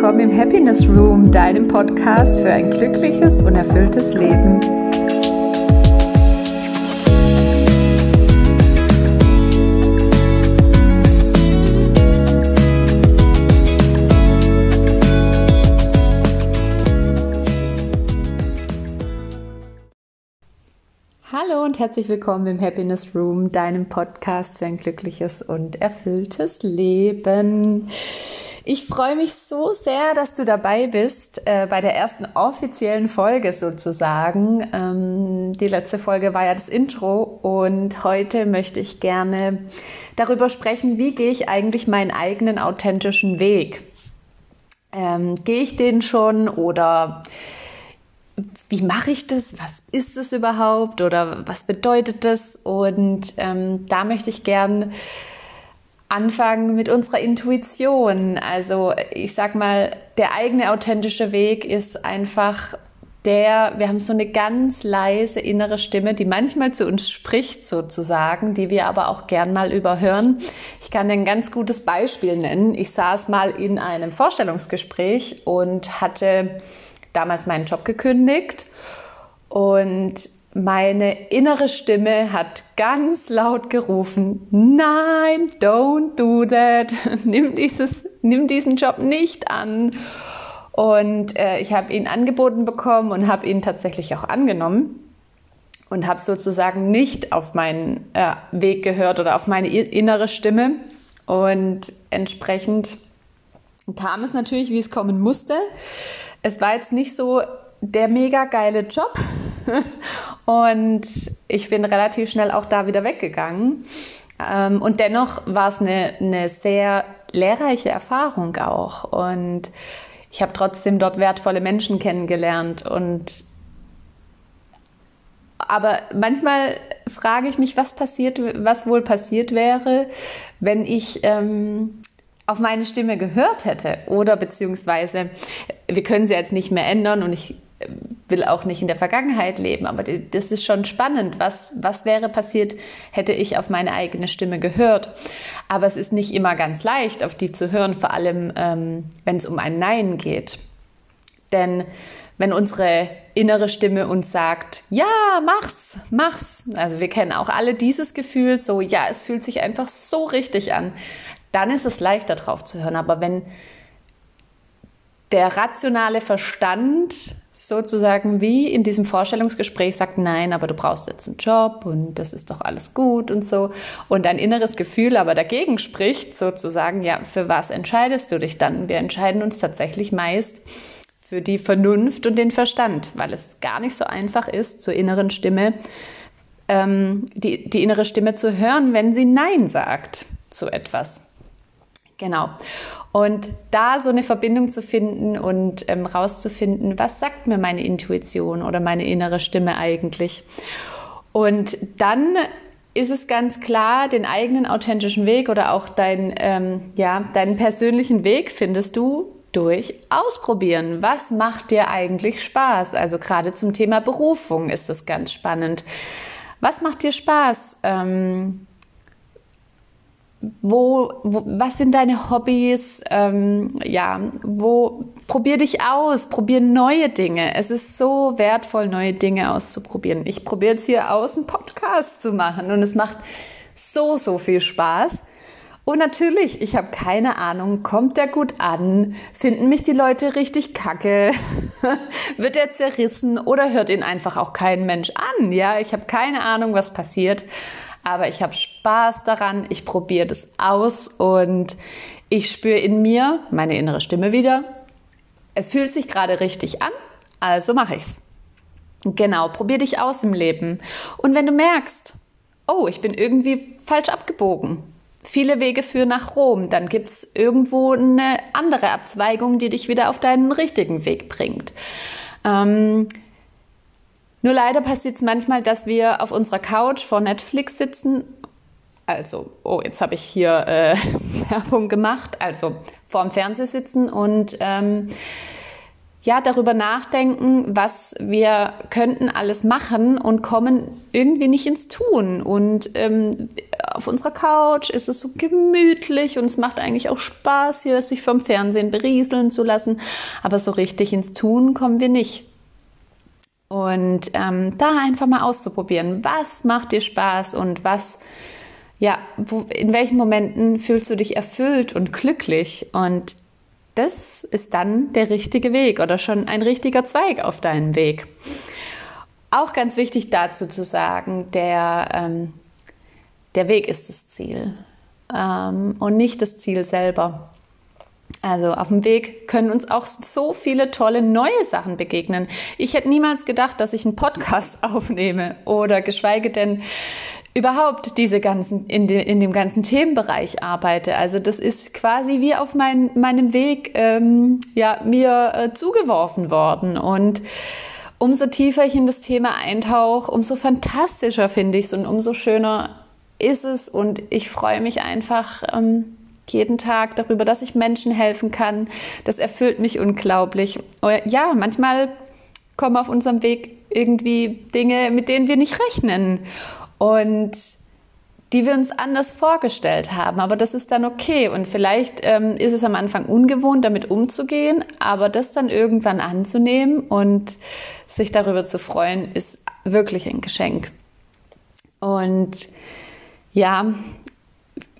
willkommen im Happiness Room, deinem Podcast für ein glückliches und erfülltes Leben. Hallo und herzlich willkommen im Happiness Room, deinem Podcast für ein glückliches und erfülltes Leben. Ich freue mich so sehr, dass du dabei bist bei der ersten offiziellen Folge sozusagen. Die letzte Folge war ja das Intro und heute möchte ich gerne darüber sprechen, wie gehe ich eigentlich meinen eigenen authentischen Weg? Gehe ich den schon oder wie mache ich das? Was ist es überhaupt oder was bedeutet das? Und da möchte ich gerne anfangen mit unserer Intuition. Also ich sag mal, der eigene authentische Weg ist einfach der, wir haben so eine ganz leise innere Stimme, die manchmal zu uns spricht sozusagen, die wir aber auch gern mal überhören. Ich kann ein ganz gutes Beispiel nennen. Ich saß mal in einem Vorstellungsgespräch und hatte damals meinen Job gekündigt und meine innere Stimme hat ganz laut gerufen, nein, don't do that, nimm diesen Job nicht an. Und ich habe ihn angeboten bekommen und habe ihn tatsächlich auch angenommen und habe sozusagen nicht auf meinen Weg gehört oder auf meine innere Stimme. Und entsprechend kam es natürlich, wie es kommen musste. Es war jetzt nicht so der mega geile Job, und ich bin relativ schnell auch da wieder weggegangen. Und dennoch war es eine sehr lehrreiche Erfahrung auch. Und ich habe trotzdem dort wertvolle Menschen kennengelernt. Aber manchmal frage ich mich, was wohl passiert wäre, wenn ich auf meine Stimme gehört hätte. Oder beziehungsweise, wir können sie jetzt nicht mehr ändern und ich will auch nicht in der Vergangenheit leben, aber das ist schon spannend, was wäre passiert, hätte ich auf meine eigene Stimme gehört. Aber es ist nicht immer ganz leicht, auf die zu hören, vor allem, wenn es um ein Nein geht. Denn wenn unsere innere Stimme uns sagt, ja, mach's, also wir kennen auch alle dieses Gefühl, so, ja, es fühlt sich einfach so richtig an, dann ist es leichter drauf zu hören. Aber wenn der rationale Verstand sozusagen wie in diesem Vorstellungsgespräch sagt, nein, aber du brauchst jetzt einen Job und das ist doch alles gut und so. Und ein inneres Gefühl aber dagegen spricht sozusagen, ja, für was entscheidest du dich dann? Wir entscheiden uns tatsächlich meist für die Vernunft und den Verstand, weil es gar nicht so einfach ist, zur inneren Stimme, die innere Stimme zu hören, wenn sie Nein sagt zu etwas. Genau. Und da so eine Verbindung zu finden und rauszufinden, was sagt mir meine Intuition oder meine innere Stimme eigentlich? Und dann ist es ganz klar, den eigenen authentischen Weg oder auch deinen persönlichen Weg findest du durch Ausprobieren. Was macht dir eigentlich Spaß? Also gerade zum Thema Berufung ist das ganz spannend. Was macht dir Spaß? Was sind deine Hobbys? Probier dich aus, probier neue Dinge. Es ist so wertvoll, neue Dinge auszuprobieren. Ich probiere jetzt hier aus, einen Podcast zu machen und es macht so, so viel Spaß. Und natürlich, ich habe keine Ahnung, kommt der gut an? Finden mich die Leute richtig kacke? Wird er zerrissen oder hört ihn einfach auch kein Mensch an? Ja, ich habe keine Ahnung, was passiert. Aber ich habe Spaß daran, ich probiere das aus und ich spüre in mir meine innere Stimme wieder. Es fühlt sich gerade richtig an, also mache ich's. Genau, probier dich aus im Leben. Und wenn du merkst, oh, ich bin irgendwie falsch abgebogen, viele Wege führen nach Rom, dann gibt es irgendwo eine andere Abzweigung, die dich wieder auf deinen richtigen Weg bringt. Nur leider passiert es manchmal, dass wir auf unserer Couch vor Netflix sitzen. Also, oh, jetzt habe ich hier Werbung gemacht. Also, vor dem Fernseher sitzen und darüber nachdenken, was wir könnten alles machen und kommen irgendwie nicht ins Tun. Und auf unserer Couch, ist es so gemütlich und es macht eigentlich auch Spaß, hier sich vom Fernsehen berieseln zu lassen, aber so richtig ins Tun kommen wir nicht. Und da einfach mal auszuprobieren, was macht dir Spaß und was, ja, in welchen Momenten fühlst du dich erfüllt und glücklich, und das ist dann der richtige Weg oder schon ein richtiger Zweig auf deinem Weg. Auch ganz wichtig dazu zu sagen, der Weg ist das Ziel und nicht das Ziel selber. Also auf dem Weg können uns auch so viele tolle neue Sachen begegnen. Ich hätte niemals gedacht, dass ich einen Podcast aufnehme oder geschweige denn überhaupt diese ganzen, in dem ganzen Themenbereich arbeite. Also das ist quasi wie auf meinem Weg mir zugeworfen worden. Und umso tiefer ich in das Thema eintauche, umso fantastischer finde ich es und umso schöner ist es. Und ich freue mich einfach jeden Tag darüber, dass ich Menschen helfen kann. Das erfüllt mich unglaublich. Ja, manchmal kommen auf unserem Weg irgendwie Dinge, mit denen wir nicht rechnen und die wir uns anders vorgestellt haben. Aber das ist dann okay. Und vielleicht ist es am Anfang ungewohnt, damit umzugehen, aber das dann irgendwann anzunehmen und sich darüber zu freuen, ist wirklich ein Geschenk. Und ja,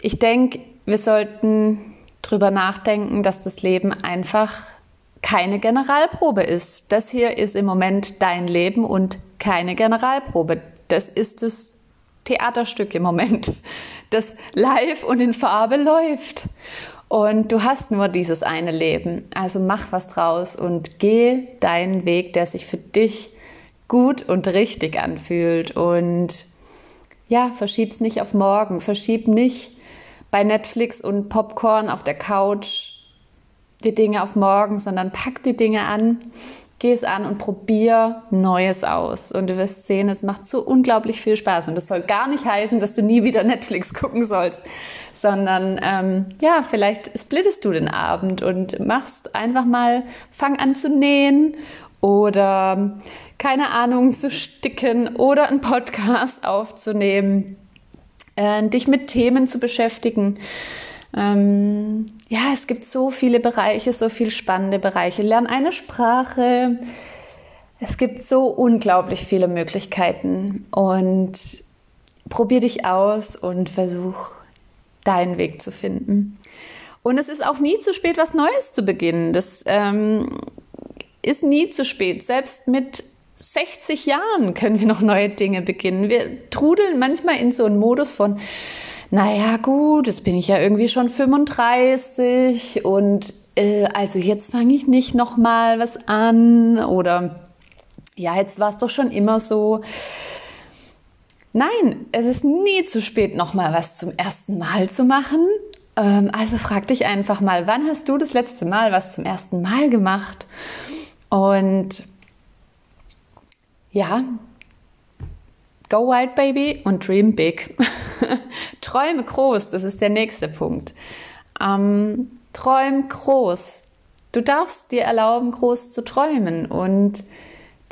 ich denke, wir sollten drüber nachdenken, dass das Leben einfach keine Generalprobe ist. Das hier ist im Moment dein Leben und keine Generalprobe. Das ist das Theaterstück im Moment, das live und in Farbe läuft. Und du hast nur dieses eine Leben. Also mach was draus und geh deinen Weg, der sich für dich gut und richtig anfühlt. Und ja, verschieb's nicht auf morgen. Verschieb nicht bei Netflix und Popcorn auf der Couch die Dinge auf morgen, sondern pack die Dinge an. Geh es an und probier Neues aus. Und du wirst sehen, es macht so unglaublich viel Spaß. Und das soll gar nicht heißen, dass du nie wieder Netflix gucken sollst, sondern vielleicht splittest du den Abend und machst einfach mal, fang an zu nähen oder, keine Ahnung, zu sticken oder einen Podcast aufzunehmen, dich mit Themen zu beschäftigen. Es gibt so viele Bereiche, so viele spannende Bereiche. Lern eine Sprache. Es gibt so unglaublich viele Möglichkeiten. Und probier dich aus und versuch, deinen Weg zu finden. Und es ist auch nie zu spät, was Neues zu beginnen. Das ist nie zu spät. Selbst mit 60 Jahren können wir noch neue Dinge beginnen. Wir trudeln manchmal in so einen Modus von: naja gut, jetzt bin ich ja irgendwie schon 35 und also jetzt fange ich nicht nochmal was an oder ja, jetzt war es doch schon immer so. Nein, es ist nie zu spät, nochmal was zum ersten Mal zu machen. Also frag dich einfach mal, wann hast du das letzte Mal was zum ersten Mal gemacht? Und ja, go wild, baby, und dream big. Träume groß, das ist der nächste Punkt. Träum groß. Du darfst dir erlauben, groß zu träumen und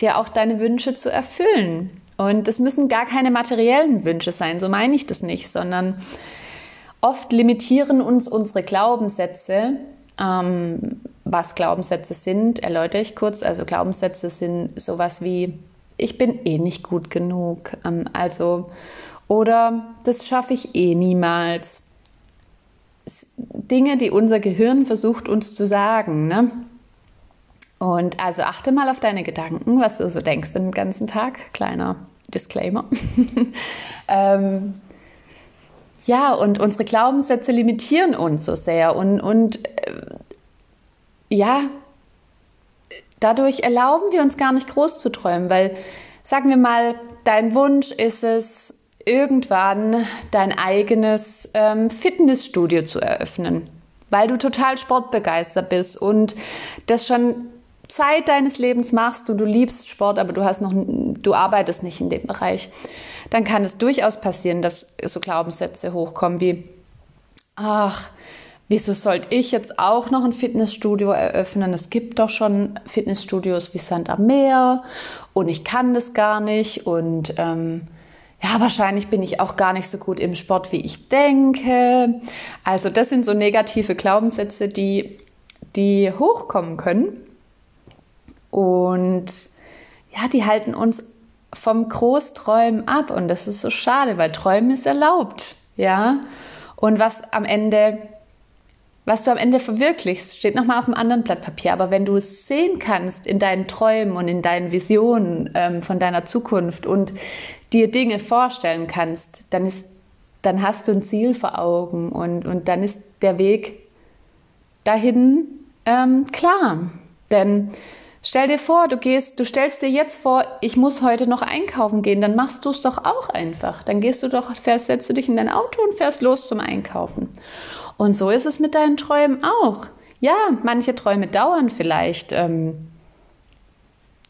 dir auch deine Wünsche zu erfüllen. Und es müssen gar keine materiellen Wünsche sein, so meine ich das nicht, sondern oft limitieren uns unsere Glaubenssätze. Was Glaubenssätze sind, erläutere ich kurz. Also Glaubenssätze sind sowas wie: ich bin eh nicht gut genug, oder das schaffe ich eh niemals. Dinge, die unser Gehirn versucht, uns zu sagen, ne? Und also achte mal auf deine Gedanken, was du so denkst den ganzen Tag. Kleiner Disclaimer. Und unsere Glaubenssätze limitieren uns so sehr und dadurch erlauben wir uns gar nicht groß zu träumen, weil, sagen wir mal, dein Wunsch ist es, irgendwann dein eigenes Fitnessstudio zu eröffnen, weil du total sportbegeistert bist und das schon Zeit deines Lebens machst und du liebst Sport, aber du arbeitest nicht in dem Bereich. Dann kann es durchaus passieren, dass so Glaubenssätze hochkommen wie: ach, wieso sollte ich jetzt auch noch ein Fitnessstudio eröffnen? Es gibt doch schon Fitnessstudios wie Sand am Meer und ich kann das gar nicht und ja, wahrscheinlich bin ich auch gar nicht so gut im Sport, wie ich denke. Also das sind so negative Glaubenssätze, die hochkommen können. Und ja, die halten uns vom Großträumen ab. Und das ist so schade, weil Träumen ist erlaubt. Ja? Und was du am Ende verwirklichst, steht nochmal auf einem anderen Blatt Papier. Aber wenn du es sehen kannst in deinen Träumen und in deinen Visionen von deiner Zukunft und dir Dinge vorstellen kannst, dann hast du ein Ziel vor Augen und dann ist der Weg dahin klar. Denn stell dir vor, du stellst dir jetzt vor, ich muss heute noch einkaufen gehen, dann machst du es doch auch einfach. Dann setzt du dich in dein Auto und fährst los zum Einkaufen. Und so ist es mit deinen Träumen auch. Ja, manche Träume dauern vielleicht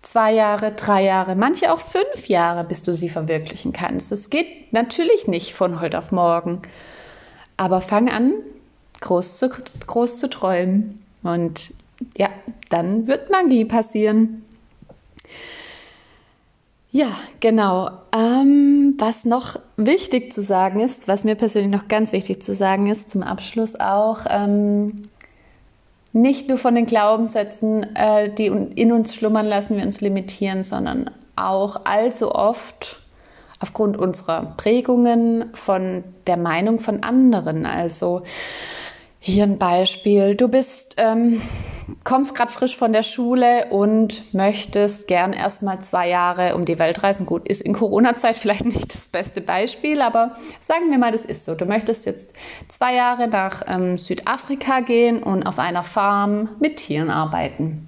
2 Jahre, 3 Jahre, manche auch 5 Jahre, bis du sie verwirklichen kannst. Das geht natürlich nicht von heute auf morgen. Aber fang an, groß zu träumen. Und ja, dann wird Magie passieren. Ja, genau. Was noch wichtig zu sagen ist, was mir persönlich noch ganz wichtig zu sagen ist, zum Abschluss auch, nicht nur von den Glaubenssätzen, die in uns schlummern, lassen wir uns limitieren, sondern auch allzu oft aufgrund unserer Prägungen von der Meinung von anderen. Also hier ein Beispiel. Du kommst gerade frisch von der Schule und möchtest gern erstmal 2 Jahre um die Welt reisen. Gut, ist in Corona-Zeit vielleicht nicht das beste Beispiel, aber sagen wir mal, das ist so. Du möchtest jetzt 2 Jahre nach Südafrika gehen und auf einer Farm mit Tieren arbeiten.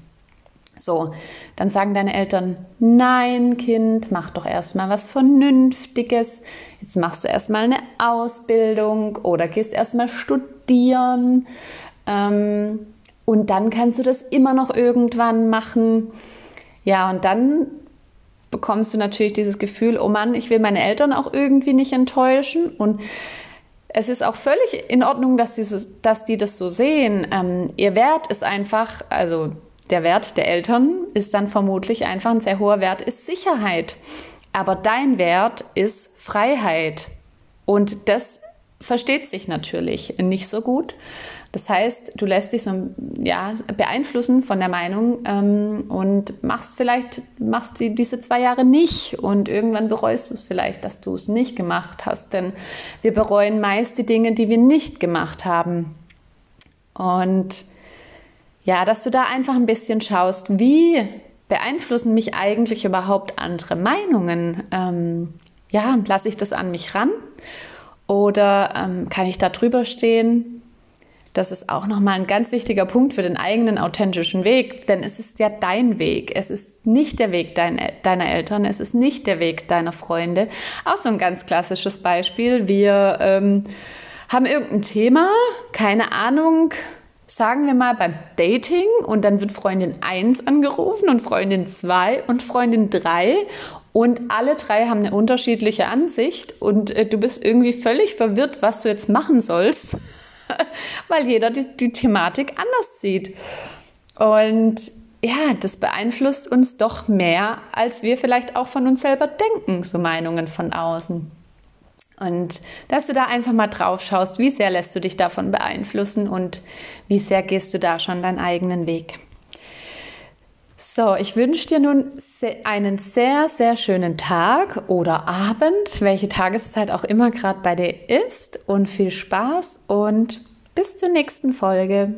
So, dann sagen deine Eltern, nein, Kind, mach doch erstmal was Vernünftiges. Jetzt machst du erstmal eine Ausbildung oder gehst erstmal studieren. Und dann kannst du das immer noch irgendwann machen. Ja, und dann bekommst du natürlich dieses Gefühl, oh Mann, ich will meine Eltern auch irgendwie nicht enttäuschen. Und es ist auch völlig in Ordnung, dass die das so sehen. Ihr Wert ist einfach, also der Wert der Eltern ist dann vermutlich einfach ein sehr hoher Wert, ist Sicherheit. Aber dein Wert ist Freiheit. Und das versteht sich natürlich nicht so gut. Das heißt, du lässt dich so beeinflussen von der Meinung und machst diese 2 Jahre nicht und irgendwann bereust du es vielleicht, dass du es nicht gemacht hast, denn wir bereuen meist die Dinge, die wir nicht gemacht haben. Und ja, dass du da einfach ein bisschen schaust, wie beeinflussen mich eigentlich überhaupt andere Meinungen? Lasse ich das an mich ran oder kann ich da drüber stehen? Das ist auch nochmal ein ganz wichtiger Punkt für den eigenen authentischen Weg, denn es ist ja dein Weg. Es ist nicht der Weg deiner Eltern, es ist nicht der Weg deiner Freunde. Auch so ein ganz klassisches Beispiel. Wir haben irgendein Thema, keine Ahnung, sagen wir mal beim Dating und dann wird Freundin 1 angerufen und Freundin 2 und Freundin 3 und alle 3 haben eine unterschiedliche Ansicht und du bist irgendwie völlig verwirrt, was du jetzt machen sollst, weil jeder die Thematik anders sieht. Und ja, das beeinflusst uns doch mehr, als wir vielleicht auch von uns selber denken, so Meinungen von außen. Und dass du da einfach mal drauf schaust, wie sehr lässt du dich davon beeinflussen und wie sehr gehst du da schon deinen eigenen Weg. So, ich wünsche dir nun einen sehr, sehr schönen Tag oder Abend, welche Tageszeit auch immer gerade bei dir ist und viel Spaß und bis zur nächsten Folge.